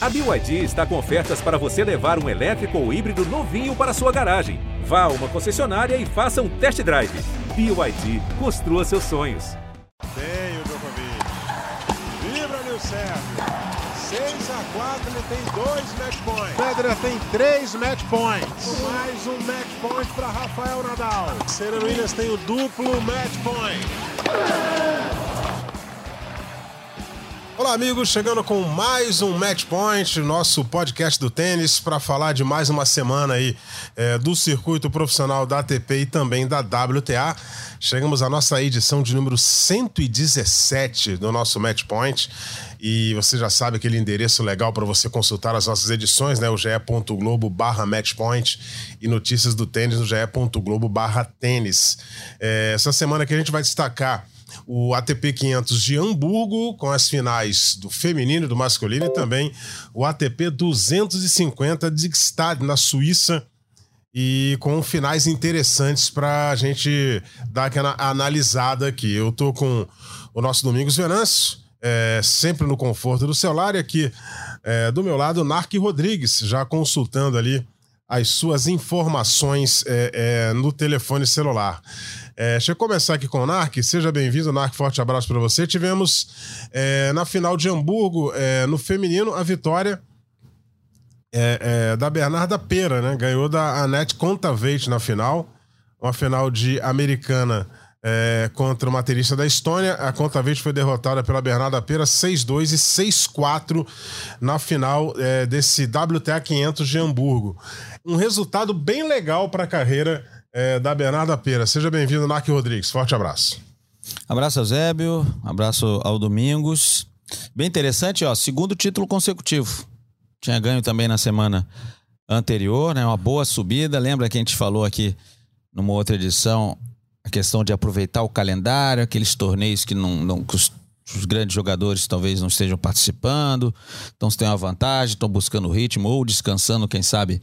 A BYD está com ofertas para você levar um elétrico ou híbrido novinho para sua garagem. Vá a uma concessionária e faça um test drive. BYD, construa seus sonhos. Tem o Djokovic. Vibra-lhe o Sérgio. 6-4, ele tem 2 match points. Federer tem 3 match points. Mais um match point para Rafael Nadal. Serena Williams tem o duplo match point. Olá, amigos, chegando com mais um Match Point, nosso podcast do tênis, para falar de mais uma semana aí do circuito profissional da ATP e também da WTA. Chegamos à nossa edição de número 117 do nosso Match Point. E você já sabe aquele endereço legal para você consultar as nossas edições, né? O ge.globo/matchpoint e notícias do tênis no ge.globo/tênis. Essa semana aqui a gente vai destacar o ATP 500 de Hamburgo, com as finais do feminino e do masculino, e também o ATP 250 de Gstaad, na Suíça, e com finais interessantes para a gente dar aquela analisada aqui. Eu tô com o nosso Domingos Venâncio, sempre no conforto do celular, e aqui do meu lado, Narky Rodrigues, já consultando ali as suas informações no telefone celular. Deixa eu começar aqui com o Narky. Seja bem-vindo, Narky, forte abraço para você. Tivemos na final de Hamburgo, no feminino, a vitória da Bernarda Pera, né? Ganhou da Anett Kontaveit na final, uma final de americana contra uma tenista da Estônia. A Kontaveit foi derrotada pela Bernarda Pera 6-2 e 6-4 na final desse WTA 500 de Hamburgo. Um resultado bem legal para a carreira da Bernarda Pera. Seja bem-vindo, Narky Rodrigues. Forte abraço. Abraço, Eusébio. Abraço ao Domingos. Bem interessante, ó, segundo título consecutivo. Tinha ganho também na semana anterior, né? Uma boa subida. Lembra que a gente falou aqui numa outra edição a questão de aproveitar o calendário, aqueles torneios que os grandes jogadores talvez não estejam participando, então se tem uma vantagem, estão buscando o ritmo ou descansando, quem sabe,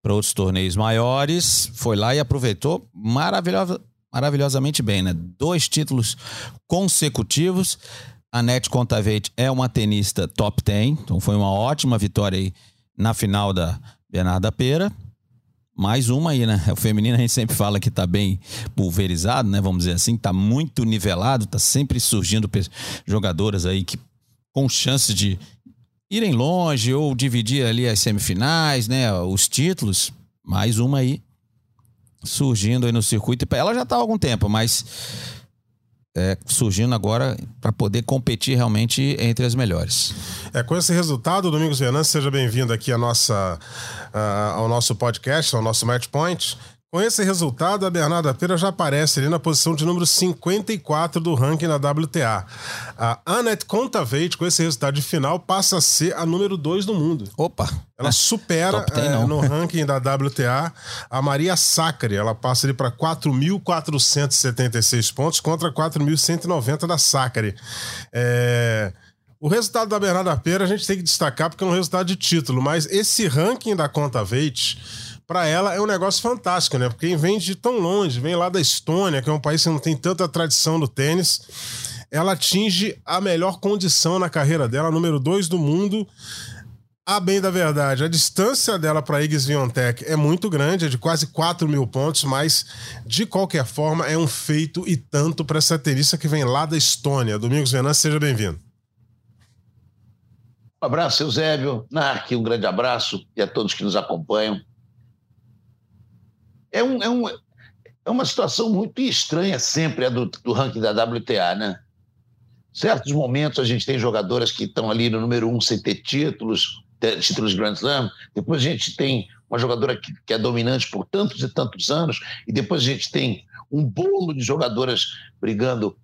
para outros torneios maiores. Foi lá e aproveitou maravilhosamente bem, né? 2 títulos consecutivos. A Anett Kontaveit é uma tenista top 10, então foi uma ótima vitória aí na final da Bernarda Pera. Mais uma aí, né? O feminino a gente sempre fala que tá bem pulverizado, né? Vamos dizer assim, tá muito nivelado, tá sempre surgindo jogadoras aí que com chance de irem longe ou dividir ali as semifinais, né, os títulos. Mais uma aí surgindo aí no circuito. Ela já está há algum tempo, mas surgindo agora para poder competir realmente entre as melhores. Com esse resultado, Domingos Venâncio, seja bem-vindo aqui ao nosso podcast, ao nosso Match Point. Com esse resultado, a Bernarda Pera já aparece ali na posição de número 54 do ranking na WTA. A Anett Kontaveit, com esse resultado de final, passa a ser a número 2 do mundo. Opa! Ela supera no ranking da WTA a Maria Sakkari. Ela passa ali para 4.476 pontos contra 4.190 da Sakkari. O resultado da Bernarda Pera a gente tem que destacar porque é um resultado de título, mas esse ranking da Kontaveit, para ela é um negócio fantástico, né? Porque vem de tão longe, vem lá da Estônia, que é um país que não tem tanta tradição do tênis. Ela atinge a melhor condição na carreira dela, número 2 do mundo. A bem da verdade, a distância dela para Iga Swiatek é muito grande, é de quase 4.000 pontos, mas de qualquer forma é um feito e tanto para essa tenista que vem lá da Estônia. Domingos Venâncio, seja bem-vindo. Um abraço, Eusébio. Narky, um grande abraço e a todos que nos acompanham. É uma situação muito estranha sempre a do ranking da WTA, né? Certos momentos a gente tem jogadoras que estão ali no número 1 sem ter títulos Grand Slam, depois a gente tem uma jogadora que é dominante por tantos e tantos anos, e depois a gente tem um bolo de jogadoras brigando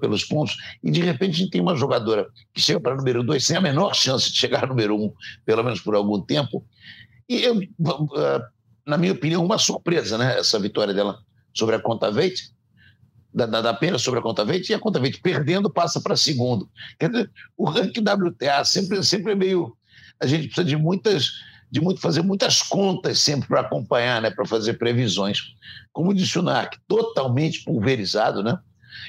pelos pontos, e de repente a gente tem uma jogadora que chega para número 2 sem a menor chance de chegar número 1, pelo menos por algum tempo, e na minha opinião, uma surpresa, né? Essa vitória dela sobre a Kontaveit, da Pera sobre a Kontaveit, e a Kontaveit perdendo passa para segundo. Quer dizer, o ranking WTA sempre é meio... A gente precisa fazer muitas contas sempre para acompanhar, né? Para fazer previsões. Como disse o Narky, totalmente pulverizado, né?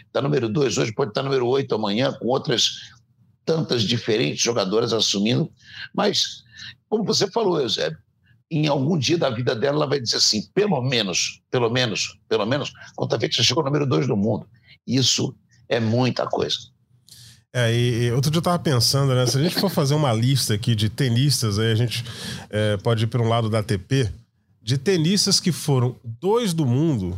Está número 2 hoje, pode estar número 8 amanhã, com outras tantas diferentes jogadoras assumindo, mas, como você falou, Eusébio, em algum dia da vida dela ela vai dizer assim, pelo menos, Kontaveit já chegou número 2 do mundo. Isso é muita coisa. E outro dia eu tava pensando, né? Se a gente for fazer uma lista aqui de tenistas, aí a gente pode ir para um lado da ATP, de tenistas que foram 2 do mundo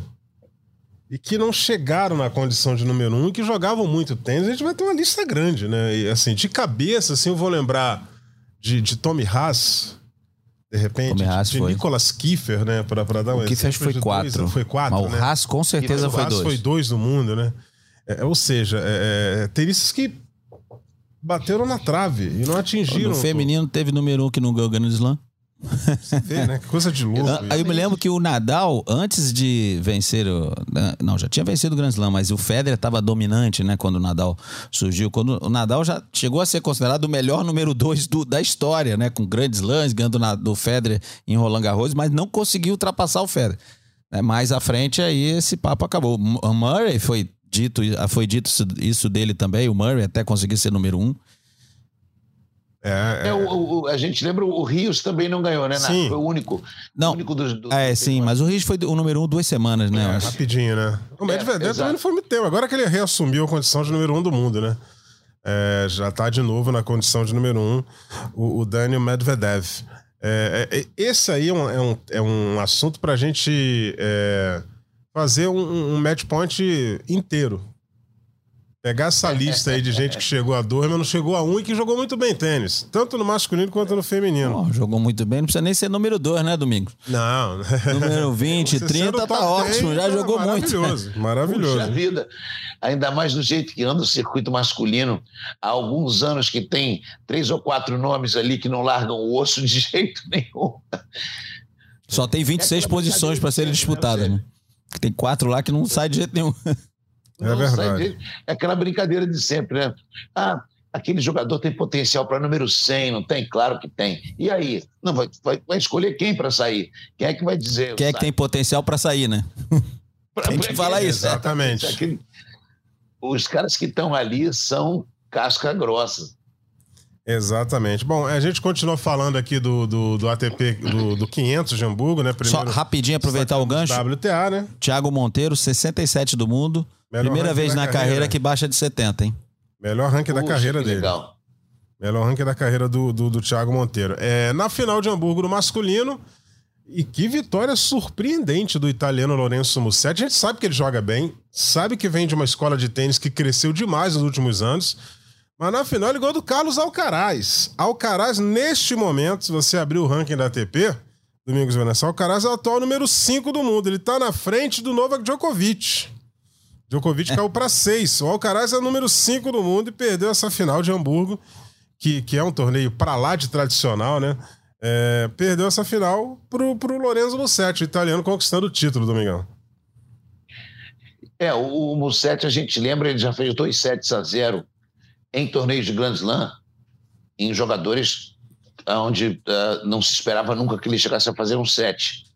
e que não chegaram na condição de número 1 e que jogavam muito tênis, a gente vai ter uma lista grande, né? E, assim, de cabeça, assim, eu vou lembrar de Tommy Haas, de repente, de Nicolas Kiefer, né? Para dar uma Kiefer foi 4. Foi 4, mas, né? O Haas com certeza foi 2. O Haas foi 2 do mundo, né? Ou seja, tenistas que bateram na trave e não atingiram. O feminino teve número 1 que não ganhou o Grand Slam. Você vê, né? Que coisa de louco. Aí eu me lembro que o Nadal, antes de vencer não, já tinha vencido o Grand Slam, mas o Federer estava dominante, né? Quando o Nadal surgiu. Quando o Nadal já chegou a ser considerado o melhor número 2 da história, né? Com grandes slams, ganhando do Federer em Roland Garros, mas não conseguiu ultrapassar o Federer. Mais à frente aí esse papo acabou. O Murray foi dito isso dele também, o Murray até conseguir ser número 1. A gente lembra, o Rios também não ganhou, né? Sim. Foi o único. Não. O único dos sim, mas o Rios foi o número 1 2 semanas, né? Rapidinho, né? O Medvedev também não foi muito tempo. Agora que ele reassumiu a condição de número 1 do mundo, né? Já tá de novo na condição de número 1, o Daniil Medvedev. Esse aí é um assunto pra gente fazer um match point inteiro. Pegar essa lista aí de gente que chegou a 2, mas não chegou a 1 e que jogou muito bem tênis. Tanto no masculino quanto no feminino. Oh, jogou muito bem, não precisa nem ser número 2, né, Domingos? Não. Número 20, 30, tá ótimo, 10, já jogou maravilhoso, muito. Maravilhoso. Puxa vida, ainda mais do jeito que anda o circuito masculino. Há alguns anos que tem 3 ou 4 nomes ali que não largam o osso de jeito nenhum. Só tem 26 posições para serem disputadas, né? Tem 4 lá que não sai de jeito nenhum. É verdade. É aquela brincadeira de sempre, né? Ah, aquele jogador tem potencial para número 100, não tem? Claro que tem. E aí? Não, vai escolher quem para sair? Quem é que vai dizer? Quem é que tem potencial para sair, né? Tem que falar isso. Exatamente. Os caras que estão ali são casca grossa. Exatamente. Bom, a gente continua falando aqui do ATP do 500 de Hamburgo, né? Primeiro, só rapidinho aproveitar o gancho. WTA, né? Thiago Monteiro, 67 do mundo. Melhor primeira vez na carreira que baixa de 70, hein? Melhor ranking da carreira dele. Legal. Melhor ranking da carreira do Thiago Monteiro. Na final de Hamburgo, no masculino. E que vitória surpreendente do italiano Lorenzo Musetti. A gente sabe que ele joga bem, sabe que vem de uma escola de tênis que cresceu demais nos últimos anos. Mas na final ele ganhou do Carlos Alcaraz. Alcaraz, neste momento, se você abrir o ranking da ATP, Domingos Venâncio, Alcaraz é o atual número 5 do mundo. Ele está na frente do Novak Djokovic. Djokovic caiu para 6. O Alcaraz é o número 5 do mundo e perdeu essa final de Hamburgo, que é um torneio para lá de tradicional, né? Perdeu essa final pro Lorenzo Musetti, o italiano conquistando o título, Domingão. O Musetti, a gente lembra, ele já fez 2 sets a 0 em torneios de Grand Slam, em jogadores onde não se esperava nunca que ele chegasse a fazer um set.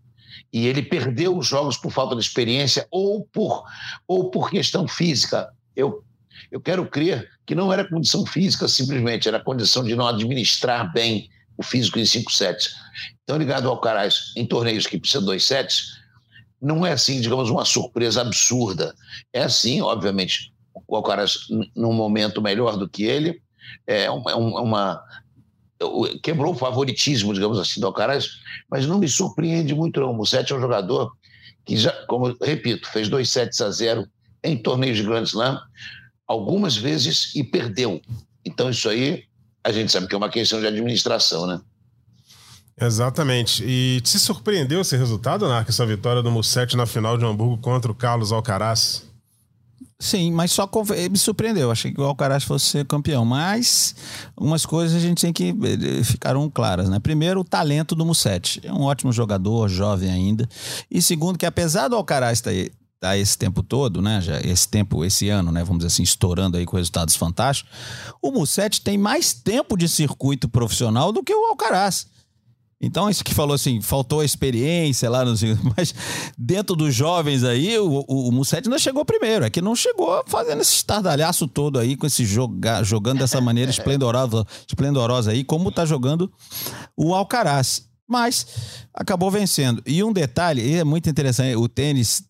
E ele perdeu os jogos por falta de experiência ou por questão física. Eu quero crer que não era condição física simplesmente, era condição de não administrar bem o físico em 5 sets. Então, ligado ao Caraz, em torneios que precisa 2 sets, não é assim, digamos, uma surpresa absurda. É assim, obviamente, o Alcaraz num momento melhor do que ele, quebrou o favoritismo, digamos assim, do Alcaraz, mas não me surpreende muito não. O Musetti é um jogador que já, como eu repito, fez 2 sets a 0 em torneios de Grand Slam algumas vezes e perdeu. Então isso aí a gente sabe que é uma questão de administração, né? Exatamente. E te surpreendeu esse resultado, Narky, essa vitória do Musetti na final de Hamburgo contra o Carlos Alcaraz? Sim, mas só me surpreendeu. Achei que o Alcaraz fosse ser campeão. Mas algumas coisas a gente tem que ficaram claras, né? Primeiro, o talento do Musetti. É um ótimo jogador, jovem ainda. E segundo, que apesar do Alcaraz estar esse tempo todo, né? Já esse ano, né? Vamos dizer assim, estourando aí com resultados fantásticos. O Musetti tem mais tempo de circuito profissional do que o Alcaraz. Então, isso que falou assim, faltou a experiência lá, mas dentro dos jovens aí, o Musetti ainda chegou primeiro. É que não chegou fazendo esse estardalhaço todo aí, com esse jogando dessa maneira esplendorosa aí, como tá jogando o Alcaraz. Mas acabou vencendo. E um detalhe, e é muito interessante, o tênis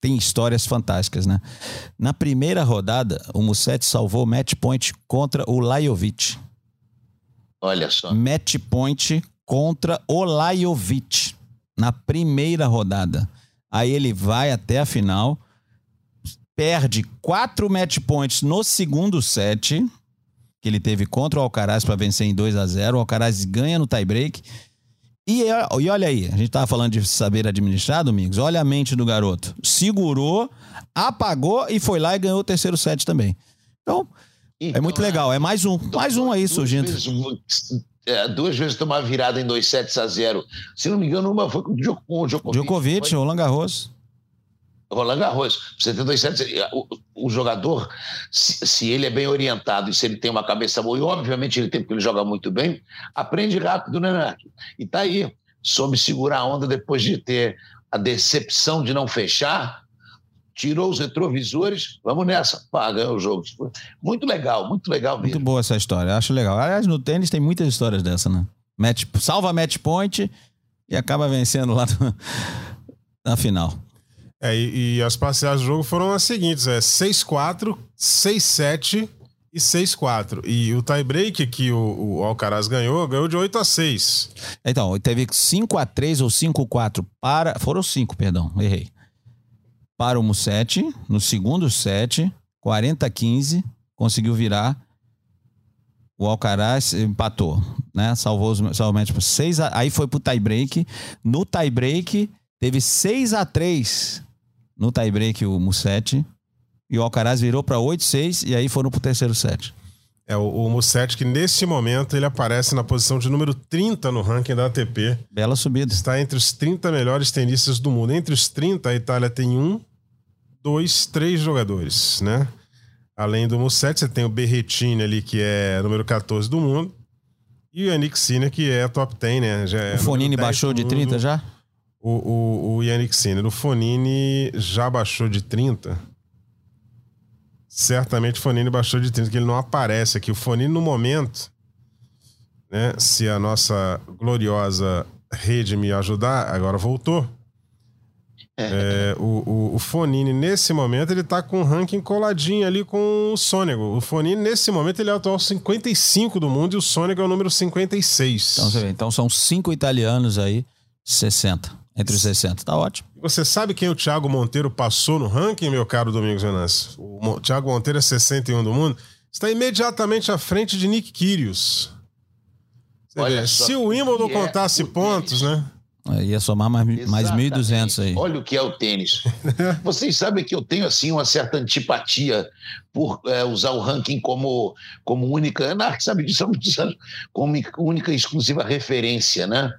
tem histórias fantásticas, né? Na primeira rodada, o Musetti salvou match point contra o Lajovic. Olha só. Match point contra o Lajovic na primeira rodada. Aí ele vai até a final, perde 4 match points no segundo set, que ele teve contra o Alcaraz para vencer em 2-0. O Alcaraz ganha no tie-break. E olha aí, a gente tava falando de saber administrar, Domingos. Olha a mente do garoto. Segurou, apagou e foi lá e ganhou o terceiro set também. Então... Então, é muito legal, é mais um aí surgindo. Duas vezes tomar virada em 2-0. Se não me engano, uma foi com o Djokovic, foi... Roland Garros. Você tem 2-7, o jogador, se ele é bem orientado e se ele tem uma cabeça boa, e obviamente ele tem, porque ele joga muito bem, aprende rápido, né, Narky? E tá aí, soube segurar a onda depois de ter a decepção de não fechar. Tirou os retrovisores, vamos nessa, ganhou o jogo. Muito legal mesmo. Muito boa essa história, acho legal. Aliás, no tênis tem muitas histórias dessa, né? Salva match point e acaba vencendo lá na final. E as parciais do jogo foram as seguintes, 6-4, 6-7 e 6-4. E o tie-break que o Alcaraz ganhou de 8-6. Então, teve 5-3 ou 5-4 para... Foram 5, perdão, errei. Para o Musetti, no segundo set, 40-15, conseguiu virar. O Alcaraz empatou, né? Salvou por 6, aí foi pro tie-break. No tie-break, teve 6-3 no tie-break o Musetti. E o Alcaraz virou para 8-6 e aí foram pro terceiro set. O Musetti, que neste momento ele aparece na posição de número 30 no ranking da ATP. Bela subida. Está entre os 30 melhores tenistas do mundo. Entre os 30, a Itália tem 3 jogadores, né? Além do Musetti, você tem o Berrettini ali, que é número 14 do mundo. E o Jannik Sinner, que é top 10, né? Já o Fonini baixou de 30 já? O Jannik Sinner. O Fonini já baixou de 30... Certamente o Fonini baixou de 30, que ele não aparece aqui. O Fonini, no momento, né, se a nossa gloriosa rede me ajudar, agora voltou. O Fonini, nesse momento, ele tá com um ranking coladinho ali com o Sonego. O Fonini, nesse momento, ele é o atual 55 do mundo e o Sonego é o número 56. Então, você vê, são 5 italianos aí, 60. Entre os 60, tá ótimo. Você sabe quem o Thiago Monteiro passou no ranking, meu caro Domingos Venâncio? O Thiago Monteiro é 61 do mundo. Está imediatamente à frente de Nick Kyrgios. Se o Wimbledon contasse pontos, né? Ia somar mais 1.200 aí. Olha o que é o tênis. Vocês sabem que eu tenho, assim, uma certa antipatia por usar o ranking como única... Narky sabe disso há muitos anos. Como única e exclusiva referência, né?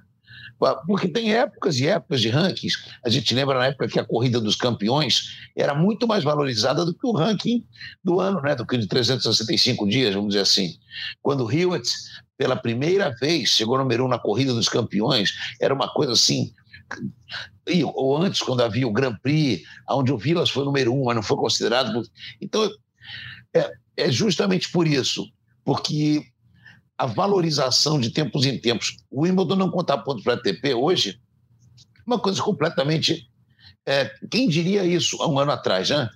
Porque tem épocas e épocas de rankings. A gente lembra na época que a corrida dos campeões era muito mais valorizada do que o ranking do ano, né? Do que de 365 dias, vamos dizer assim. Quando Hewitt, pela primeira vez, chegou número 1 na corrida dos campeões, era uma coisa assim... Ou antes, quando havia o Grand Prix, onde o Vilas foi número 1, mas não foi considerado... Então, é justamente por isso, porque... a valorização de tempos em tempos. O Wimbledon não contar pontos para a ATP hoje, uma coisa completamente... quem diria isso há um ano atrás, né?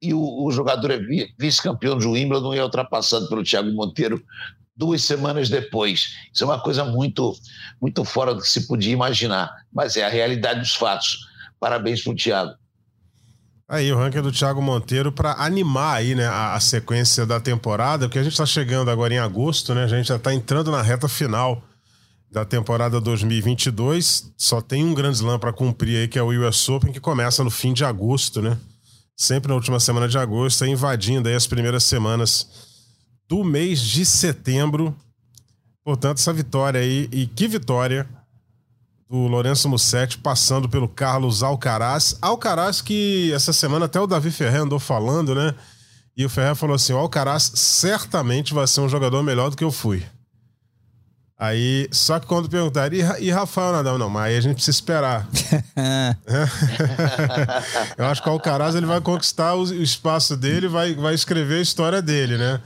E o jogador é vice-campeão do Wimbledon e é ultrapassado pelo Thiago Monteiro 2 semanas depois. Isso é uma coisa muito, muito fora do que se podia imaginar, mas é a realidade dos fatos. Parabéns para o Thiago. Aí, o ranking do Thiago Monteiro para animar aí, né, a sequência da temporada, porque a gente está chegando agora em agosto, né? A gente já está entrando na reta final da temporada 2022. Só tem um grande slam para cumprir aí, que é o US Open, que começa no fim de agosto, né? Sempre na última semana de agosto, invadindo aí as primeiras semanas do mês de setembro. Portanto, essa vitória aí, e que vitória! Do Lorenzo Musetti, passando pelo Carlos Alcaraz. Alcaraz que essa semana até o Davi Ferrer andou falando, né? E o Ferrer falou assim, o Alcaraz certamente vai ser um jogador melhor do que eu fui. Aí, só que quando perguntaram, e Rafael Nadal? Não, mas aí a gente precisa esperar. Eu acho que o Alcaraz ele vai conquistar o espaço dele, vai escrever a história dele, né?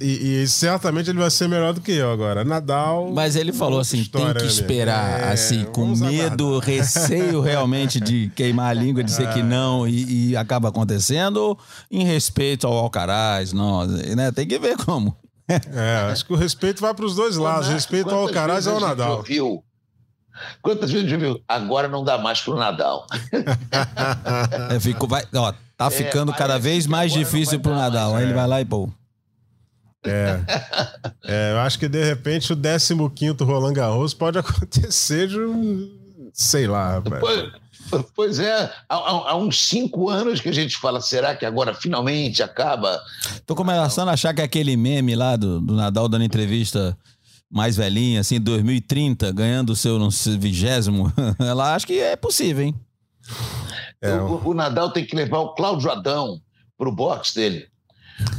E certamente ele vai ser melhor do que eu agora. Nadal... Mas ele falou assim, tem que esperar, assim, com medo, receio realmente de queimar a língua, dizer que não e acaba acontecendo, em respeito ao Alcaraz, não, né? Tem que ver como. Acho que o respeito vai para os dois lados. Respeito ao Alcaraz e ao Nadal. Quantas vezes já viu? Agora não dá mais para o Nadal. Tá ficando cada vez mais difícil para o Nadal. Aí ele vai lá e pô. Eu acho que de repente o 15º Roland Garros pode acontecer de sei lá. Pois é, há uns 5 anos que a gente fala, será que agora finalmente acaba? Tô começando a achar que aquele meme lá do Nadal dando entrevista mais velhinha, assim, 2030, ganhando o seu 20º, ela acha que é possível, hein? O Nadal tem que levar o Cláudio Adão pro box dele,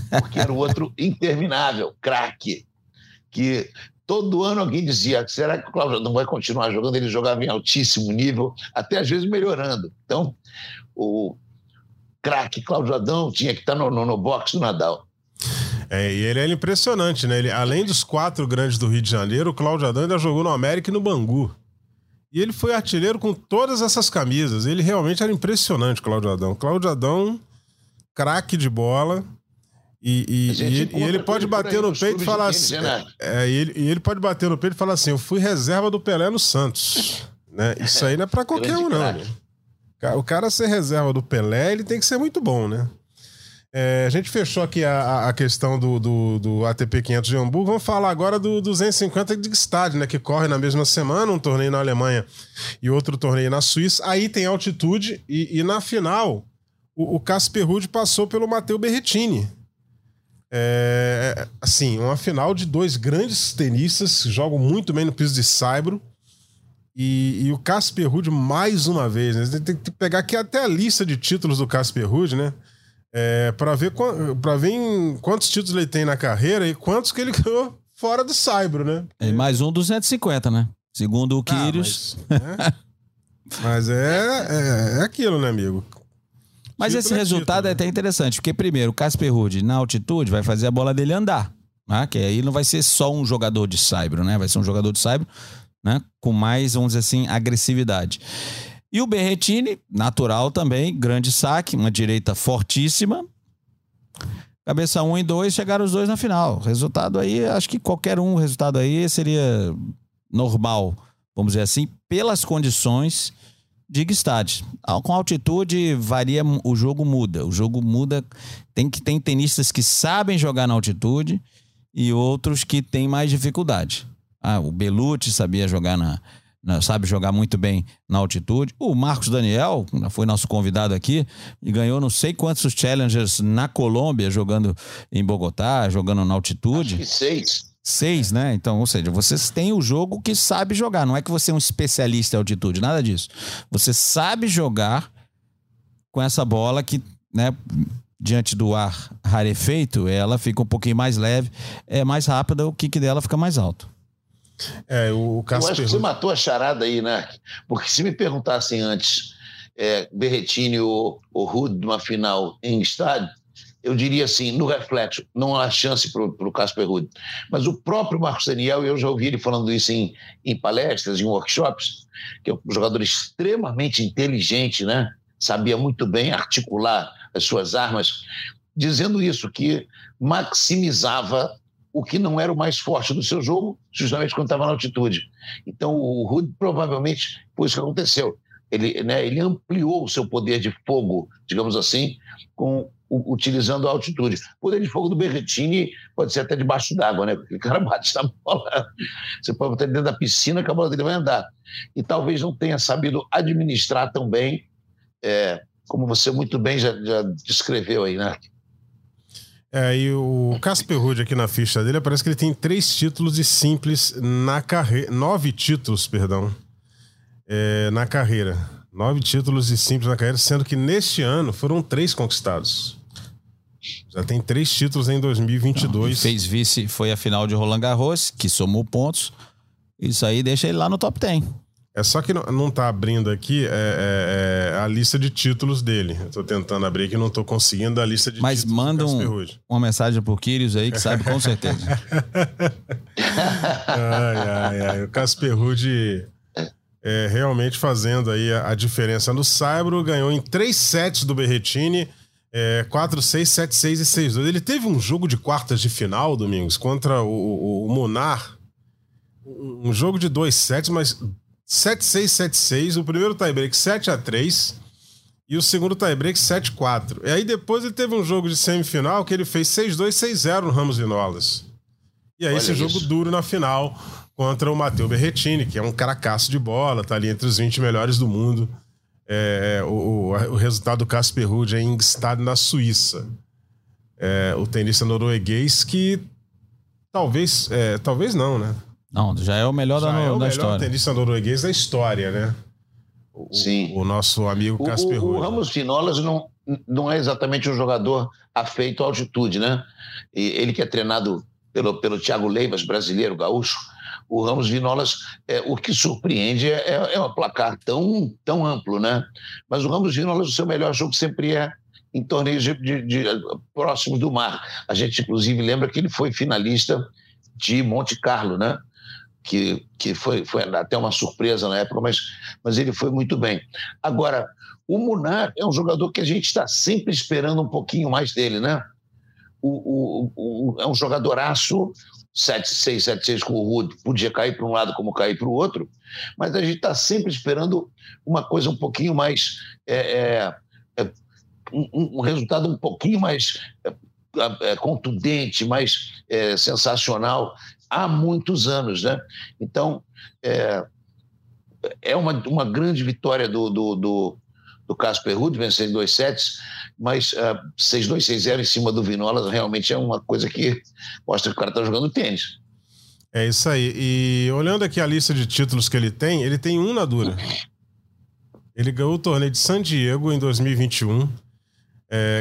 porque era o outro interminável, craque, que... Todo ano alguém dizia, será que o Cláudio não vai continuar jogando? Ele jogava em altíssimo nível, até às vezes melhorando. Então, o craque Cláudio Adão tinha que estar no box do Nadal. E ele é impressionante, né? Ele, além dos 4 grandes do Rio de Janeiro, o Cláudio Adão ainda jogou no América e no Bangu. E ele foi artilheiro com todas essas camisas. Ele realmente era impressionante, Cláudio Adão. Cláudio Adão, craque de bola... E ele pode bater no peito e falar assim. Ele pode bater no peito e falar assim: eu fui reserva do Pelé no Santos. Né? Isso aí não é pra qualquer um, não. O cara ser reserva do Pelé, ele tem que ser muito bom, né? A gente fechou aqui a questão do ATP 500 de Hamburgo. Vamos falar agora do 250 de Gstaad, né? Que corre na mesma semana, um torneio na Alemanha e outro torneio na Suíça. Aí tem altitude, e na final o Casper Ruud passou pelo Matteo Berrettini. Assim, uma final de 2 grandes tenistas que jogam muito bem no piso de saibro, e o Casper Ruud mais uma vez, né? Tem que pegar aqui até a lista de títulos do Casper Ruud, né? Pra ver quantos títulos ele tem na carreira e quantos que ele ganhou fora do saibro, né? Mais um 250, né? Segundo o Kyrgios. Mas é aquilo, né, amigo? Mas esse resultado é até interessante, porque primeiro, o Casper Ruud, na altitude, vai fazer a bola dele andar, né? Que aí não vai ser só um jogador de saibro, né? Vai ser um jogador de saibro, né? Com mais, vamos dizer assim, agressividade. E o Berrettini, natural também, grande saque, uma direita fortíssima. Cabeça 1 e 2, chegaram os dois na final. Resultado aí, acho que qualquer um, resultado aí seria normal, vamos dizer assim, pelas condições... de Gstaad. Com altitude varia, o jogo muda, tem tenistas que sabem jogar na altitude e outros que têm mais dificuldade. O Bellucci sabia jogar sabe jogar muito bem na altitude. O Marcos Daniel foi nosso convidado aqui e ganhou não sei quantos challengers na Colômbia, jogando em Bogotá, jogando na altitude. Acho que 6, né? Então, ou seja, vocês têm o jogo que sabe jogar. Não é que você é um especialista em altitude, nada disso. Você sabe jogar com essa bola que, né, diante do ar rarefeito, ela fica um pouquinho mais leve, é mais rápida, o kick dela fica mais alto. O Casper... Eu acho que você matou a charada aí, né? Porque se me perguntassem antes, Berrettini ou Ruud numa final em estádio, eu diria assim, no reflexo, não há chance para o Casper Ruud. Mas o próprio Marcos Daniel, eu já ouvi ele falando isso em palestras, em workshops, que é um jogador extremamente inteligente, né? Sabia muito bem articular as suas armas, dizendo isso, que maximizava o que não era o mais forte do seu jogo, justamente quando estava na altitude. Então o Ruud provavelmente foi isso que aconteceu. Ele ampliou o seu poder de fogo, digamos assim, utilizando a altitude. O poder de fogo do Berrettini pode ser até debaixo d'água, né? Porque o cara bate na bola. Você pode botar ele dentro da piscina que a bola dele vai andar. E talvez não tenha sabido administrar tão bem, como você muito bem já descreveu aí, né? E o Casper Ruud aqui na ficha dele, parece que ele tem 3 títulos de simples na carreira. 9 títulos, perdão, na carreira. 9 títulos de simples na carreira, sendo que neste ano foram 3 conquistados. Já tem 3 títulos em 2022. Fez vice, foi a final de Roland Garros, que somou pontos. Isso aí deixa ele lá no top 10. É só que não tá abrindo aqui a lista de títulos dele. Eu tô tentando abrir aqui, não tô conseguindo a lista de títulos. Mas manda uma mensagem pro Quírios aí, que sabe com certeza. O Casper Ruud realmente fazendo aí a diferença no saibro. Ganhou em 3 sets do Berrettini, 4-6, 7-6 e 6-2. Ele teve um jogo de quartas de final, Domingos, contra o Monar. Um jogo de 2 sets, mas... 7-6, 7-6, o primeiro tie-break 7-3 e o segundo tie-break 7-4. E aí depois ele teve um jogo de semifinal que ele fez 6-2, 6-0 no Ramos Vinolas. E aí olha esse jogo duro na final contra o Matteo Berrettini, que é um caracaço de bola, tá ali entre os 20 melhores do mundo. O resultado do Casper Ruud é em Ingstad, na Suíça. O tenista norueguês que talvez não, né? Não, já é o melhor da história. Já é o melhor tenista norueguês da história, né? Sim. O nosso amigo Casper Ruud. O Ramos Vinolas não é exatamente um jogador afeito à altitude, né? E ele que é treinado pelo Thiago Leivas, brasileiro, gaúcho. O Ramos Vinolas, o que surpreende é um placar tão, tão amplo, né? Mas o Ramos Vinolas, o seu melhor jogo sempre é em torneios próximos do mar. A gente, inclusive, lembra que ele foi finalista de Monte Carlo, né? Que foi até uma surpresa na época, mas ele foi muito bem. Agora, o Munar é um jogador que a gente está sempre esperando um pouquinho mais dele, né? É um jogadoraço, 7-6, 7-6 com o Ruud, podia cair para um lado como cair para o outro, mas a gente está sempre esperando uma coisa um pouquinho mais... um resultado um pouquinho mais contundente, mais sensacional... há muitos anos, né? Então, uma grande vitória do Casper Ruud, vencendo 2 sets, mas 6-2, 6-0 em cima do Vinolas realmente é uma coisa que mostra que o cara está jogando tênis. É isso aí. E olhando aqui a lista de títulos que ele tem um na dura. Ele ganhou o torneio de San Diego em 2021,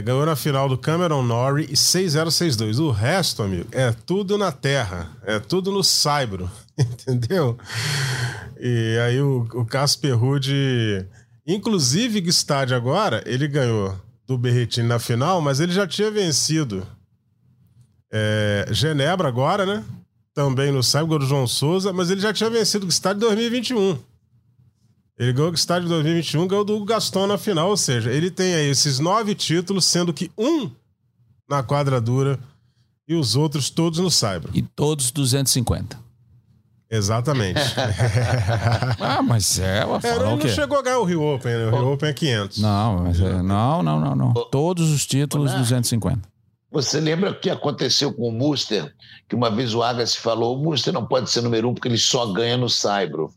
ganhou na final do Cameron Norrie e 6-0, 6-2. O resto, amigo, é tudo na terra, é tudo no saibro, entendeu? E aí o Casper Ruud, inclusive Gstad agora, ele ganhou do Berrettini na final, mas ele já tinha vencido Genebra agora, né? Também no saibro do João Souza, mas ele já tinha vencido Gstad em 2021. Ele ganhou o estádio de 2021, ganhou do Hugo Gaston na final, ou seja, ele tem aí esses 9 títulos, sendo que um na quadra dura e os outros todos no saibro. E todos 250. Exatamente. Mas ele não chegou a ganhar o Rio Open, né? O Rio Open é 500. Não. Todos os títulos, 250. Você lembra o que aconteceu com o Muster? Que uma vez o Agassi falou, o Muster não pode ser número 1 porque ele só ganha no saibro.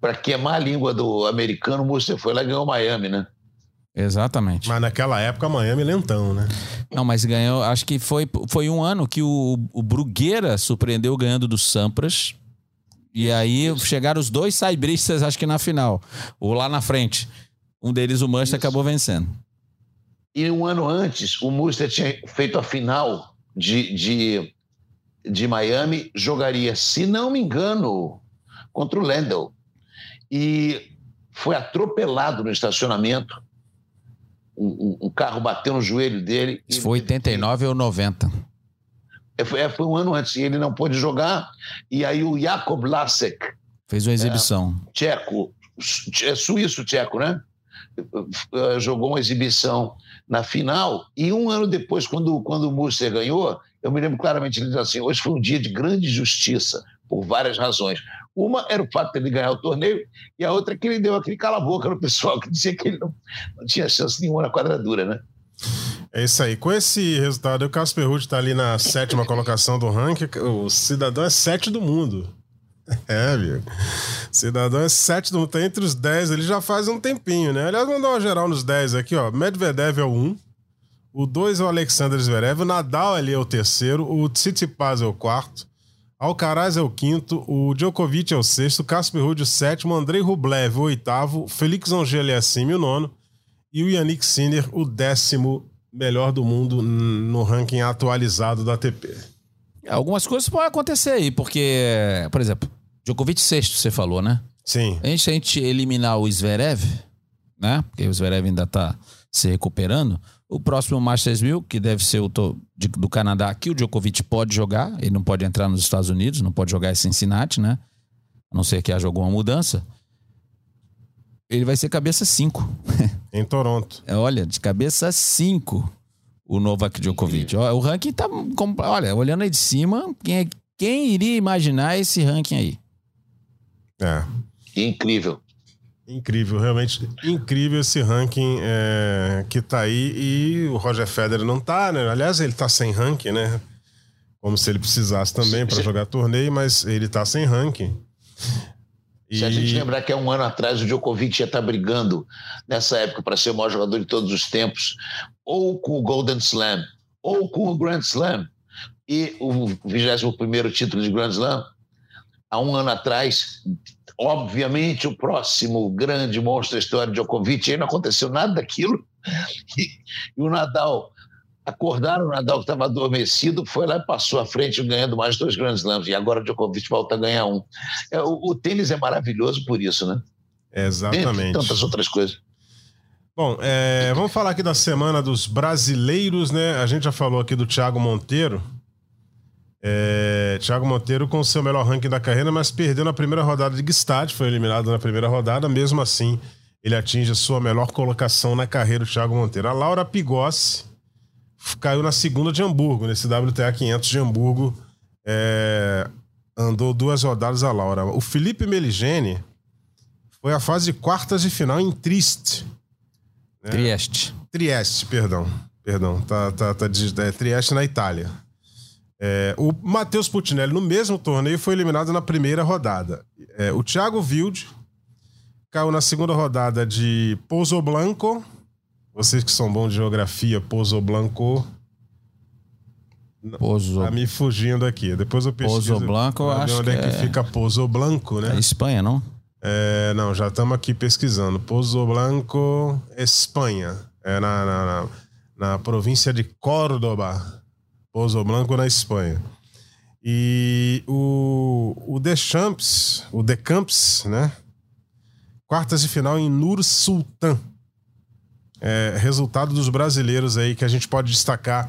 Para queimar a língua do americano, o Muster foi lá e ganhou Miami, né? Exatamente. Mas naquela época, Miami lentão, né? Não, mas ganhou... Acho que foi um ano que o Bruguera surpreendeu ganhando do Sampras. E aí chegaram os 2 saibristas, acho que na final. Ou lá na frente. Um deles, o Muster, acabou vencendo. E um ano antes, o Muster tinha feito a final de Miami. Jogaria, se não me engano, contra o Landau. E foi atropelado no estacionamento. Um carro bateu no joelho dele. Isso foi 89 ou 90. Foi um ano antes. E ele não pôde jogar. E aí o Jakob Lasek... fez uma exibição. Tcheco. Suíço tcheco, né? Jogou uma exibição na final. E um ano depois, quando o Muster ganhou, eu me lembro claramente, ele disse assim, hoje foi um dia de grande justiça, por várias razões. Uma era o fato de ele ganhar o torneio e a outra é que ele deu aquele cala-boca no pessoal que dizia que ele não tinha chance nenhuma na quadra dura, né? É isso aí. Com esse resultado, o Casper Ruud está ali na 7ª colocação do ranking. O cidadão é 7 do mundo. Amigo. Cidadão é 7 do mundo. Está entre os 10. Ele já faz um tempinho, né? Aliás, vamos dar uma geral nos 10 aqui, ó. Medvedev é o 1. O 2 é o Alexandre Zverev. O Nadal ali é o 3º. O Tsitsipas é o 4º. Alcaraz é o 5º, o Djokovic é o 6º, Casper Ruud o 7º, Andrei Rublev o 8º, Félix Auger-Aliassime o 9º e o Jannik Sinner o 10º melhor do mundo no ranking atualizado da ATP. Algumas coisas podem acontecer aí, porque, por exemplo, Djokovic sexto, você falou, né? Sim. A gente eliminar o Zverev, né? Porque o Zverev ainda tá se recuperando. O próximo Masters 1000, que deve ser o do Canadá, que o Djokovic pode jogar. Ele não pode entrar nos Estados Unidos, não pode jogar em Cincinnati, né? A não ser que haja alguma mudança. Ele vai ser cabeça 5. Em Toronto. Olha, de cabeça 5, o Novak Djokovic. O ranking tá... Olha, olhando aí de cima, quem iria imaginar esse ranking aí? É. Incrível. Incrível, realmente incrível esse ranking que tá aí, e o Roger Federer não tá, né? Aliás, ele tá sem ranking, né? Como se ele precisasse também para jogar torneio, mas ele tá sem ranking. E... se a gente lembrar que há um ano atrás o Djokovic já tá brigando nessa época para ser o maior jogador de todos os tempos, ou com o Golden Slam, ou com o Grand Slam, e o 21º título de Grand Slam, há um ano atrás... Obviamente, o próximo grande monstro da história de Djokovic, aí não aconteceu nada daquilo. E o Nadal, acordaram o Nadal que estava adormecido, foi lá e passou à frente ganhando mais 2 Grand Slams. E agora o Djokovic volta a ganhar um. O tênis é maravilhoso por isso, né? Exatamente. E tantas outras coisas. Bom, vamos falar aqui da semana dos brasileiros, né? A gente já falou aqui do Thiago Monteiro. Thiago Monteiro com o seu melhor ranking da carreira, mas perdeu na primeira rodada de Gstaad, foi eliminado na primeira rodada. Mesmo assim, ele atinge a sua melhor colocação na carreira, o Thiago Monteiro. A Laura Pigossi caiu na segunda de Hamburgo, nesse WTA 500 de Hamburgo, andou 2 rodadas a Laura. O Felipe Meligeni foi à fase de quartas de final em Trieste, né? Trieste, perdão, Trieste na Itália. O Matheus Putinelli, no mesmo torneio, foi eliminado na primeira rodada. O Thiago Wilde caiu na segunda rodada de Pozo Blanco. Vocês que são bons de geografia, Pozo Blanco. Pozo. Tá me fugindo aqui. Depois eu pesquiso. Pozo Blanco, eu acho onde que é que fica Pozo Blanco, né? É Espanha, não? Não, já estamos aqui pesquisando. Pozo Blanco, Espanha. É na província de Córdoba. Pozo Blanco na Espanha. E o De Camps, né? Quartas de final em Nur Sultan. Resultado dos brasileiros aí que a gente pode destacar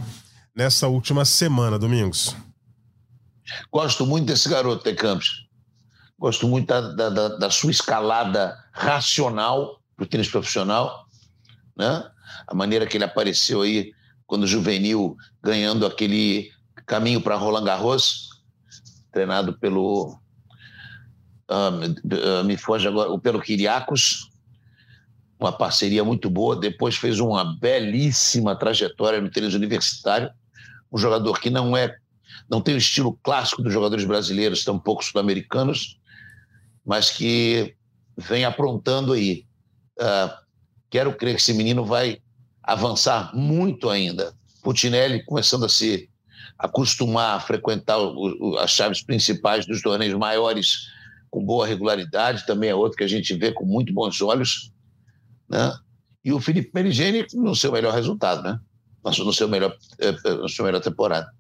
nessa última semana, Domingos. Gosto muito desse garoto, De Camps. Gosto muito da sua escalada racional pro tênis profissional, né? A maneira que ele apareceu aí quando juvenil, ganhando aquele caminho para Roland Garros, treinado pelo... me foge agora... pelo Kiriakos. Uma parceria muito boa. Depois fez uma belíssima trajetória no tênis universitário. Um jogador que não tem o estilo clássico dos jogadores brasileiros, tampouco sul-americanos, mas que vem aprontando aí. Quero crer que esse menino vai avançar muito ainda. Putinelli começando a se acostumar a frequentar as chaves principais dos torneios maiores com boa regularidade, também é outro que a gente vê com muito bons olhos, né? E o Felipe Meligeni no seu melhor resultado, né? Na sua melhor temporada.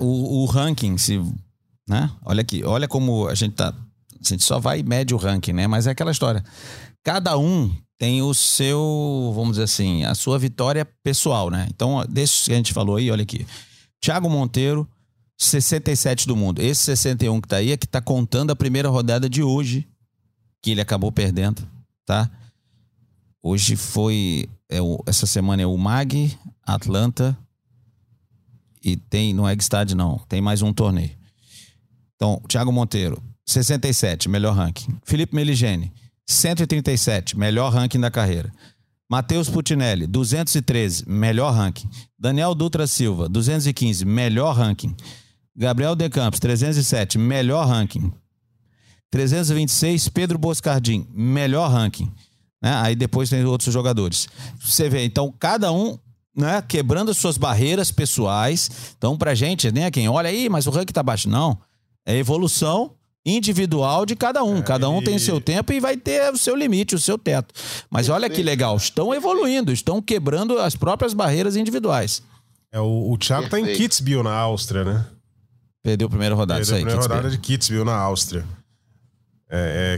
O ranking, se, né? Olha aqui, olha como a gente só vai e mede o ranking, né? Mas é aquela história, cada um tem o seu, vamos dizer assim, a sua vitória pessoal, né? Então, desses que a gente falou aí, olha aqui. Thiago Monteiro, 67 do mundo. Esse 61 que tá aí é que tá contando a primeira rodada de hoje, que ele acabou perdendo, tá? Hoje foi... essa semana é o Mag, Atlanta, e tem... Não é Gstaad, não. Tem mais um torneio. Então, Thiago Monteiro, 67, melhor ranking. Felipe Meligeni, 137, melhor ranking da carreira. Matheus Putinelli, 213, melhor ranking. Daniel Dutra Silva, 215, melhor ranking. Gabriel De Camps, 307, melhor ranking. 326, Pedro Boscardim, melhor ranking, né? Aí depois tem outros jogadores. Você vê, então, cada um, né, quebrando as suas barreiras pessoais. Então, pra gente, nem é quem olha aí, mas o ranking tá baixo. Não, é evolução individual de cada um. Cada um tem o seu tempo e vai ter o seu limite, o seu teto. Mas olha que legal, estão evoluindo, estão quebrando as próprias barreiras individuais. O Thiago está em Kitzbühel, na Áustria, né? Perdeu a primeira rodada, isso aí. Perdeu a primeira rodada de Kitzbühel na Áustria.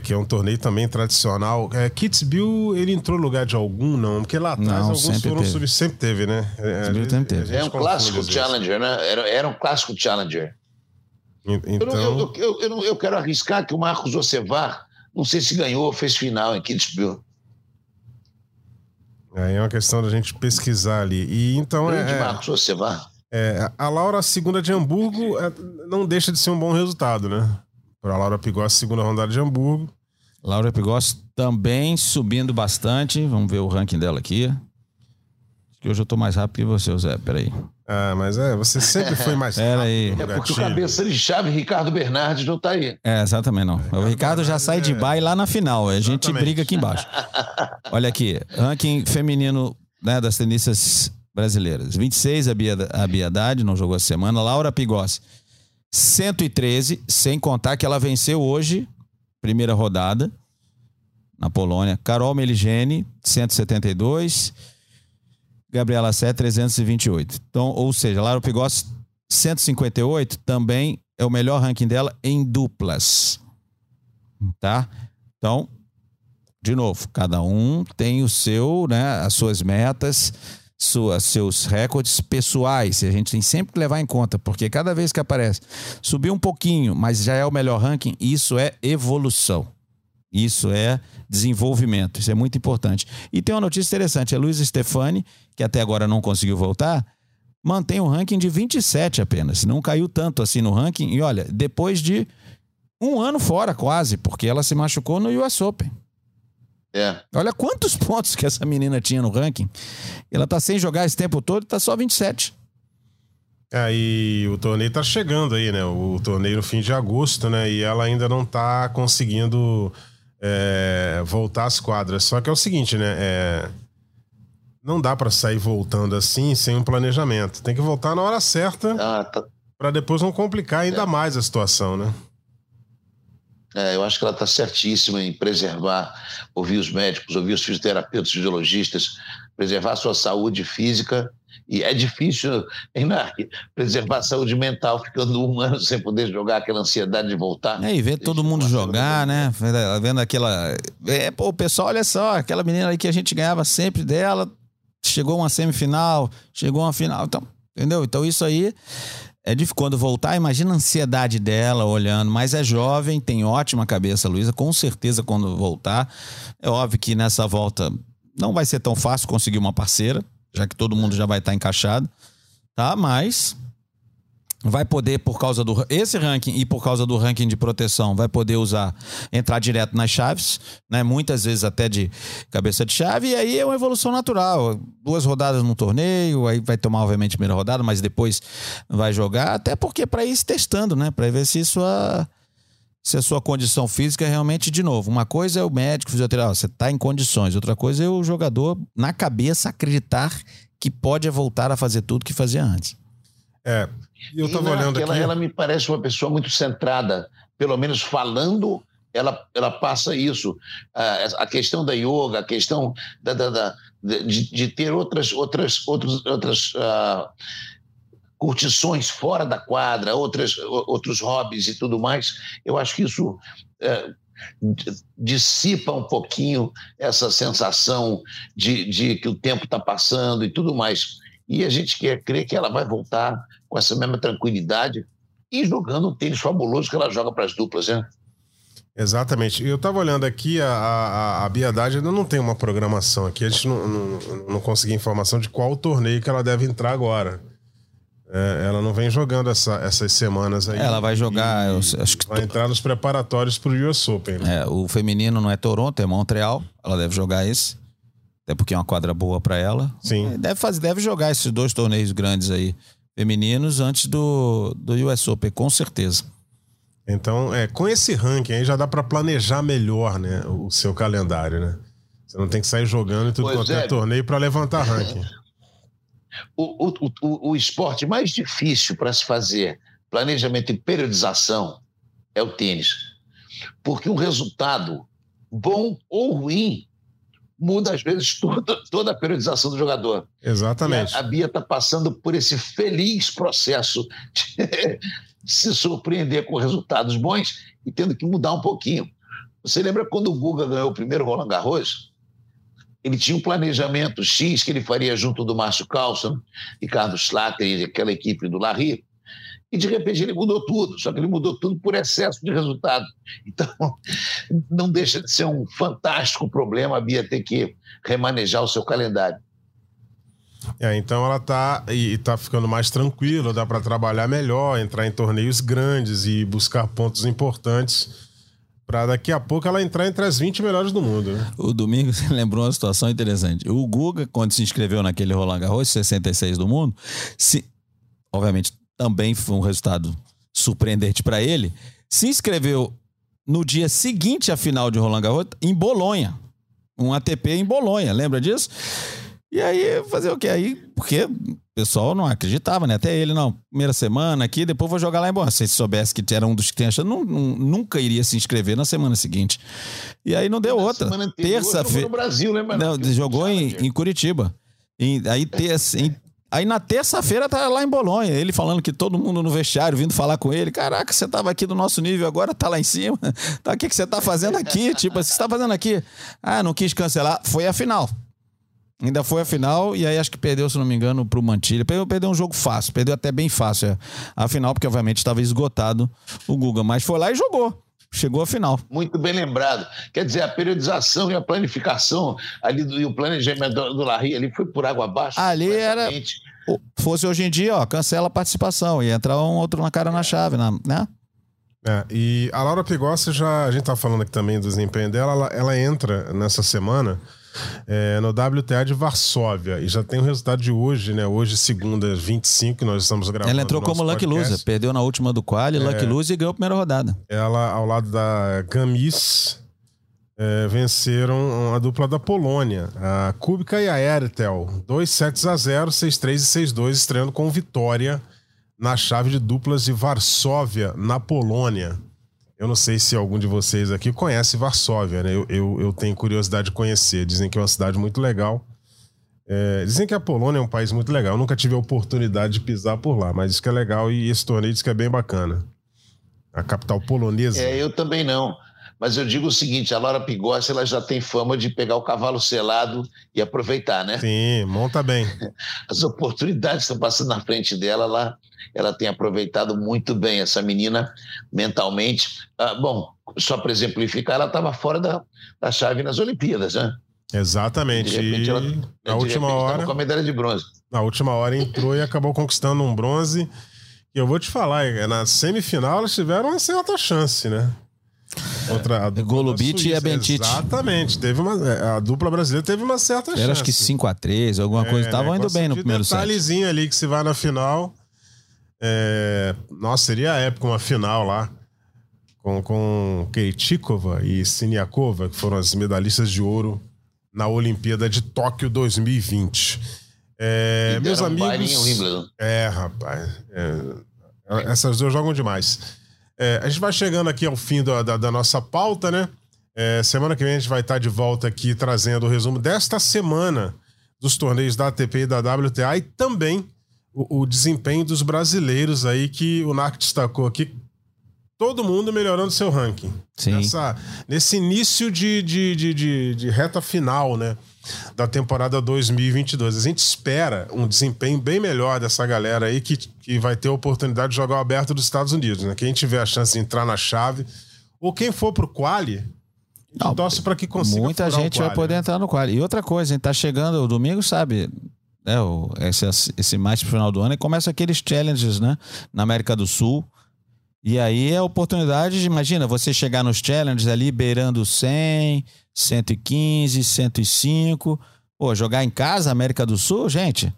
Que é um torneio também tradicional. Kitzbühel, ele entrou no lugar de algum, não? Porque lá atrás não, alguns foram substituídos. Sempre teve, né? É um clássico challenger, né? Era um clássico challenger. Então... Eu quero arriscar que o Marcos Ocevar, não sei se ganhou, fez final em Kitzbühel. Aí é uma questão da gente pesquisar ali. E então Marcos Ocevar. A Laura, segunda de Hamburgo, não deixa de ser um bom resultado, né? Para a Laura Pigossi, segunda rodada de Hamburgo. Laura Pigossi também subindo bastante. Vamos ver o ranking dela aqui. Acho que hoje eu estou mais rápido que você, Zé. Peraí. Ah, mas você sempre foi mais rápido. Aí. É porque o cabeça de chave Ricardo Bernardes não está aí. Exatamente não. O Ricardo já sai de baile lá na final. A gente briga aqui embaixo. Olha aqui, ranking feminino, né, das tenistas brasileiras. 26, a Bia Haddad, não jogou essa semana. Laura Pigossi, 113, sem contar que ela venceu hoje, primeira rodada, na Polônia. Carol Meligeni, 172. Gabriela Sé, 328. Então, ou seja, Laura Pigossi, 158, também é o melhor ranking dela em duplas. Tá? Então, de novo, cada um tem o seu, né, as suas metas, seus recordes pessoais. A gente tem sempre que levar em conta, porque cada vez que aparece, subiu um pouquinho, mas já é o melhor ranking, isso é evolução. Isso é desenvolvimento. Isso é muito importante. E tem uma notícia interessante. A Luiz Stefani, que até agora não conseguiu voltar, mantém um ranking de 27 apenas. Não caiu tanto assim no ranking. E olha, depois de um ano fora quase, porque ela se machucou no US Open. Olha quantos pontos que essa menina tinha no ranking. Ela tá sem jogar esse tempo todo e tá só 27. E o torneio tá chegando aí, né? O torneio no fim de agosto, né? E ela ainda não tá conseguindo voltar às quadras. Só que é o seguinte, né? Não dá pra sair voltando assim sem um planejamento. Tem que voltar na hora certa pra depois não complicar ainda mais a situação, né? Eu acho que ela está certíssima em preservar, ouvir os médicos, ouvir os fisioterapeutas, os fisiologistas, preservar a sua saúde física. E é difícil, hein, Narky? Preservar a saúde mental, ficando um ano sem poder jogar, aquela ansiedade de voltar. E ver todo mundo jogar, né? Vendo aquela... o pessoal, olha só, aquela menina aí que a gente ganhava sempre dela, chegou uma semifinal, chegou uma final, então, entendeu? Então isso aí... quando voltar, imagina a ansiedade dela olhando, mas é jovem, tem ótima cabeça, Luísa, com certeza quando voltar. É óbvio que nessa volta não vai ser tão fácil conseguir uma parceira, já que todo mundo já vai estar encaixado, tá? Mas vai poder, por causa do esse ranking e por causa do ranking de proteção, vai poder entrar direto nas chaves, né? Muitas vezes até de cabeça de chave, e aí é uma evolução natural. 2 rodadas no torneio, aí vai tomar obviamente a primeira rodada, mas depois vai jogar, até porque para ir se testando, né? Para ver se a sua condição física é realmente, de novo, uma coisa é o médico, fisioterapeuta, você está em condições, outra coisa é o jogador na cabeça acreditar que pode voltar a fazer tudo que fazia antes. Eu tava olhando aqui. Ela me parece uma pessoa muito centrada, pelo menos falando, ela passa isso. A questão da yoga, a questão de ter outras curtições fora da quadra, outros hobbies e tudo mais, eu acho que isso dissipa um pouquinho essa sensação de que o tempo está passando e tudo mais. E a gente quer crer que ela vai voltar com essa mesma tranquilidade e jogando um tênis fabuloso que ela joga para as duplas, né? Exatamente. Eu estava olhando aqui, a Bia Haddad ainda não tem uma programação aqui. A gente não conseguiu informação de qual torneio que ela deve entrar agora. Ela não vem jogando essas semanas aí. Ela vai jogar... acho que vai entrar nos preparatórios para o US Open. Né? O feminino não é Toronto, é Montreal. Ela deve jogar esse. Até porque é uma quadra boa para ela. Sim. Deve jogar esses 2 torneios grandes aí, femininos, antes do US Open, com certeza. Então, com esse ranking aí já dá para planejar melhor, né, o seu calendário, né? Você não tem que sair jogando e tudo quanto é torneio para levantar ranking. O esporte mais difícil para se fazer planejamento e periodização é o tênis. Porque um resultado bom ou ruim muda, às vezes, toda a periodização do jogador. Exatamente. A Bia está passando por esse feliz processo se surpreender com resultados bons e tendo que mudar um pouquinho. Você lembra quando o Guga ganhou o primeiro Roland Garros? Ele tinha um planejamento X que ele faria junto do Márcio Carlsen, Ricardo Schlatter e aquela equipe do Larry, e de repente ele mudou tudo, só que ele mudou tudo por excesso de resultado. Então, não deixa de ser um fantástico problema a Bia ter que remanejar o seu calendário. Então ela tá ficando mais tranquila, dá para trabalhar melhor, entrar em torneios grandes e buscar pontos importantes para daqui a pouco ela entrar entre as 20 melhores do mundo. Né? O Domingos lembrou uma situação interessante. O Guga, quando se inscreveu naquele Roland Garros, 66 do mundo, obviamente também foi um resultado surpreendente para ele, se inscreveu no dia seguinte à final de Roland Garros em Bolonha, um ATP em Bolonha, lembra disso? E aí, fazer o quê? Aí, porque o pessoal não acreditava, né? Até ele, não. Primeira semana aqui, depois vou jogar lá em Boa. Se soubesse que era um dos que tem achado, nunca iria se inscrever na semana seguinte. E aí não deu outra. Terça-feira. Jogou em Curitiba. Aí na terça-feira tá lá em Bolonha. Ele falando que todo mundo no vestiário vindo falar com ele. Caraca, você tava aqui do nosso nível, agora tá lá em cima. Tá, o que você tá fazendo aqui? Tipo, o que você tá fazendo aqui? Ah, não quis cancelar. Foi a final. Ainda foi a final, e aí acho que perdeu, se não me engano, para o Mantilha. Perdeu um jogo fácil, perdeu até bem fácil a final, porque obviamente estava esgotado o Guga, mas foi lá e jogou. Chegou à final. Muito bem lembrado. Quer dizer, a periodização e a planificação ali e o planejamento do Larry ali foi por água abaixo. Ali era... Fosse hoje em dia, ó, cancela a participação, e entrar um outro na cara na chave, né? E a Laura Pigossi, a gente tá falando aqui também do desempenho dela, ela entra nessa semana... no WTA de Varsóvia, e já tem o resultado de hoje, né? Hoje, segunda, 25, que nós estamos gravando. Ela entrou como Lucky Loser, perdeu na última do quali, Lucky Loser, e ganhou a primeira rodada. Ela, ao lado da Gamis, venceram a dupla da Polônia, a Kubica e a Ertel, 2-7-0, 6-3 e 6-2, estreando com vitória na chave de duplas de Varsóvia, na Polônia. Eu não sei se algum de vocês aqui conhece Varsóvia, né? Eu tenho curiosidade de conhecer. Dizem que é uma cidade muito legal. Dizem que a Polônia é um país muito legal. Eu nunca tive a oportunidade de pisar por lá, mas diz que é legal, e esse torneio diz que é bem bacana. A capital polonesa. Eu também não. Mas eu digo o seguinte, a Laura Pigossi, ela já tem fama de pegar o cavalo selado e aproveitar, né? Sim, monta bem. As oportunidades estão passando na frente dela, ela tem aproveitado muito bem essa menina mentalmente. Bom, só para exemplificar, ela estava fora da chave nas Olimpíadas, né? Exatamente. De repente, na última hora, estava com a medalha de bronze. Na última hora entrou e acabou conquistando um bronze. E eu vou te falar, na semifinal elas tiveram uma certa chance, né? Golubich e a Bentic. Exatamente, a dupla brasileira teve uma certa chance. Acho que 5-3, alguma coisa. Estavam indo bem no primeiro set. Detalhezinho ali que se vai na final. Nossa, seria a época uma final lá com Krejcikova e Siniakova, que foram as medalhistas de ouro na Olimpíada de Tóquio 2020. Meus amigos. Rapaz. Essas duas jogam demais. A gente vai chegando aqui ao fim da nossa pauta, né? Semana que vem a gente vai estar de volta aqui trazendo o resumo desta semana dos torneios da ATP e da WTA, e também o desempenho dos brasileiros aí, que o Narky destacou aqui. Todo mundo melhorando seu ranking. Sim. Nesse início de reta final, né, da temporada 2022. A gente espera um desempenho bem melhor dessa galera aí que vai ter a oportunidade de jogar o aberto dos Estados Unidos, né? Quem tiver a chance de entrar na chave, ou quem for pro quali, torce para que consiga. Muita gente vai poder entrar no quali. E outra coisa, a gente tá chegando, o domingo, sabe... Esse mais pro final do ano, e começa aqueles challenges, né, na América do Sul. E aí é a oportunidade, imagina, você chegar nos challenges ali beirando 100, 115, 105. Pô, jogar em casa, América do Sul, gente,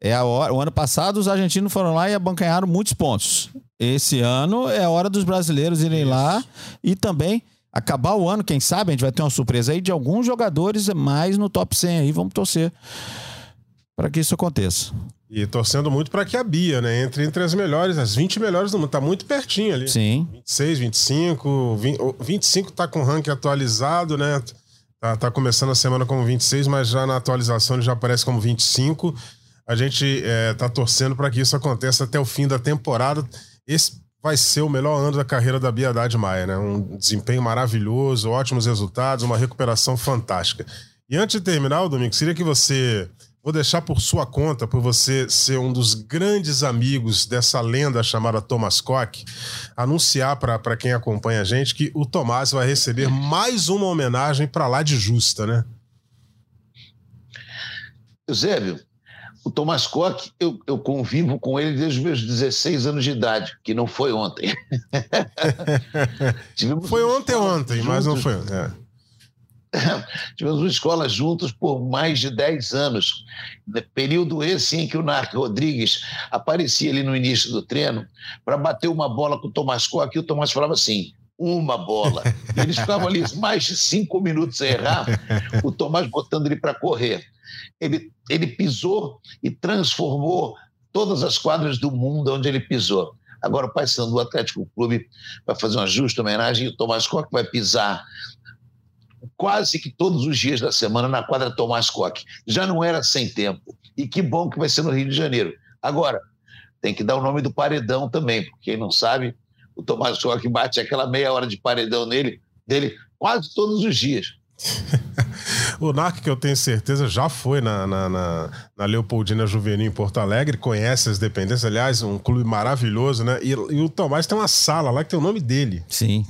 é a hora. O ano passado os argentinos foram lá e abancanharam muitos pontos. Esse ano é a hora dos brasileiros irem lá e também acabar o ano, quem sabe, a gente vai ter uma surpresa aí de alguns jogadores mais no top 100 aí, vamos torcer para que isso aconteça. E torcendo muito para que a Bia, né, entre as melhores, as 20 melhores do mundo. Tá muito pertinho ali. Sim. 26, 25... 25 tá com o ranking atualizado, né? Tá começando a semana como 26, mas já na atualização ele já aparece como 25. A gente tá torcendo para que isso aconteça até o fim da temporada. Esse vai ser o melhor ano da carreira da Bia Haddad Maia, né? Um desempenho maravilhoso, ótimos resultados, uma recuperação fantástica. E antes de terminar, Domingos, queria que você... Vou deixar por sua conta, por você ser um dos grandes amigos dessa lenda chamada Thomaz Koch, anunciar para quem acompanha a gente que o Thomaz vai receber mais uma homenagem para lá de justa, né? Eusébio, o Thomaz Koch, eu convivo com ele desde os meus 16 anos de idade, que não foi ontem. Foi ontem, juntos, mas não foi ontem. É. Tivemos uma escola juntos por mais de 10 anos, período esse em que o Narky Rodrigues aparecia ali no início do treino para bater uma bola com o Thomaz Koch, e o Thomaz falava assim, uma bola, e eles ficavam ali mais de 5 minutos a errar, o Thomaz botando ele para correr. Ele pisou e transformou todas as quadras do mundo onde ele pisou. Agora o Paysandu Atlético Clube vai fazer uma justa homenagem, e o Thomaz Koch vai pisar quase que todos os dias da semana na quadra Thomaz Koch. Já não era sem tempo. E que bom que vai ser no Rio de Janeiro. Agora, tem que dar o nome do paredão também, porque quem não sabe, o Thomaz Koch bate aquela meia hora de paredão dele quase todos os dias. O Narky, que eu tenho certeza, já foi na Leopoldina Juvenil em Porto Alegre, conhece as dependências, aliás, um clube maravilhoso, né? E o Thomaz tem uma sala lá que tem o nome dele. Sim.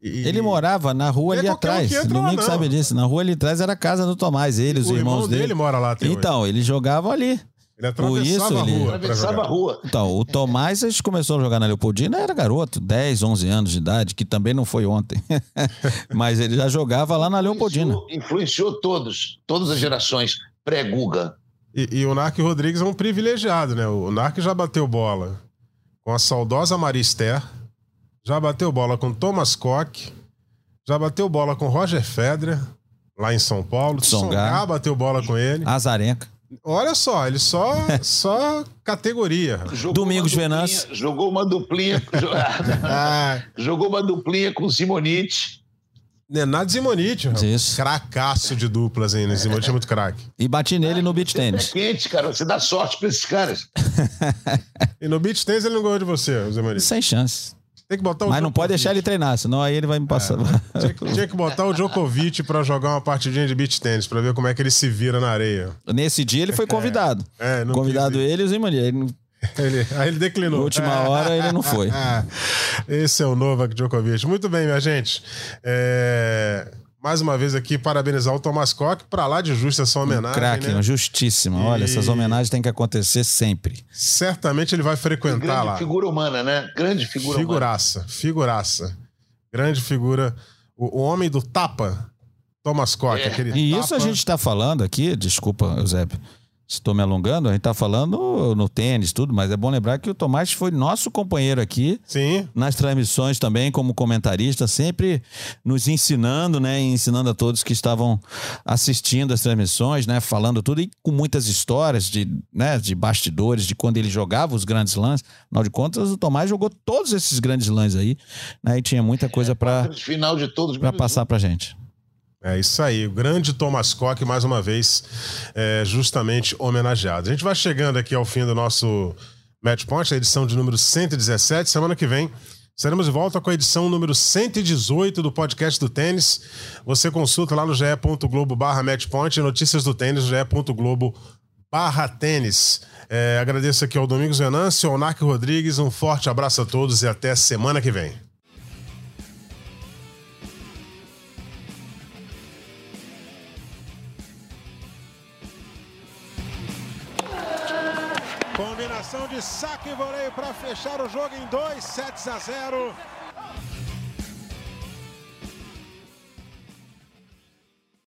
Ele morava na rua ali atrás. Domingo sabe disso. Na rua ali atrás era a casa do Thomaz. Ele, os irmãos dele mora lá até então, hoje. Eles jogavam ali. Ele atravessava a rua. Então, o Thomaz começou a jogar na Leopoldina, era garoto, 10, 11 anos de idade, que também não foi ontem. Mas ele já jogava lá na Leopoldina. Influenciou todas as gerações pré-Guga. E o Narky Rodrigues é um privilegiado, né? O Narky já bateu bola com a saudosa Maria Sakkari. Já bateu bola com Thomaz Koch, já bateu bola com Roger Federer, lá em São Paulo. Tsonga bateu bola com ele. Azarenka. Olha só, ele só categoria. Domingos Venâncio. Jogou uma duplinha. Jogou uma duplinha com Simonite. Nenad Simonite, isso. Cracaço de duplas ainda. Simonite é muito craque. E bati nele no beach tênis. É quente, cara. Você dá sorte pra esses caras. E no beach tênis ele não ganhou de você, Simonite. Sem chance. Tem que botar o Mas Djokovic. Não pode deixar ele treinar, senão aí ele vai me passar. Tinha que botar o Djokovic pra jogar uma partidinha de beach tennis, pra ver como é que ele se vira na areia. Nesse dia ele foi convidado. Convidado ele e o Zimani. Aí ele declinou. Na última hora ele não foi. Esse é o Novak Djokovic. Muito bem, minha gente. Mais uma vez aqui, parabenizar o Thomaz Koch, pra lá de justa essa homenagem. Craque, né? Justíssima. Olha, essas homenagens têm que acontecer sempre. Certamente ele vai frequentar grande lá. Grande figura humana, né? Grande figura humana. Figuraça. Grande figura. O homem do tapa, Thomaz Koch. E tapa... isso a gente tá falando aqui, desculpa, Eusébio, se tô me alongando, a gente tá falando no tênis, tudo, mas é bom lembrar que o Thomaz foi nosso companheiro aqui. Sim. Nas transmissões também, como comentarista, sempre nos ensinando, né? E ensinando a todos que estavam assistindo as transmissões, né? Falando tudo e com muitas histórias de bastidores, de quando ele jogava os grandes lãs. Afinal de contas, o Thomaz jogou todos esses grandes lãs aí, né? E tinha muita coisa para passar pra gente. É isso aí, o grande Thomaz Koch, mais uma vez, justamente homenageado. A gente vai chegando aqui ao fim do nosso Match Point, a edição de número 117. Semana que vem estaremos de volta com a edição número 118 do podcast do tênis. Você consulta lá no ge.globo/matchpoint e notícias do tênis no ge.globo/tênis. Agradeço aqui ao Domingos Venâncio, ao Narky Rodrigues. Um forte abraço a todos e até semana que vem. Combinação de saque e voleio para fechar o jogo em 2 sets a 0.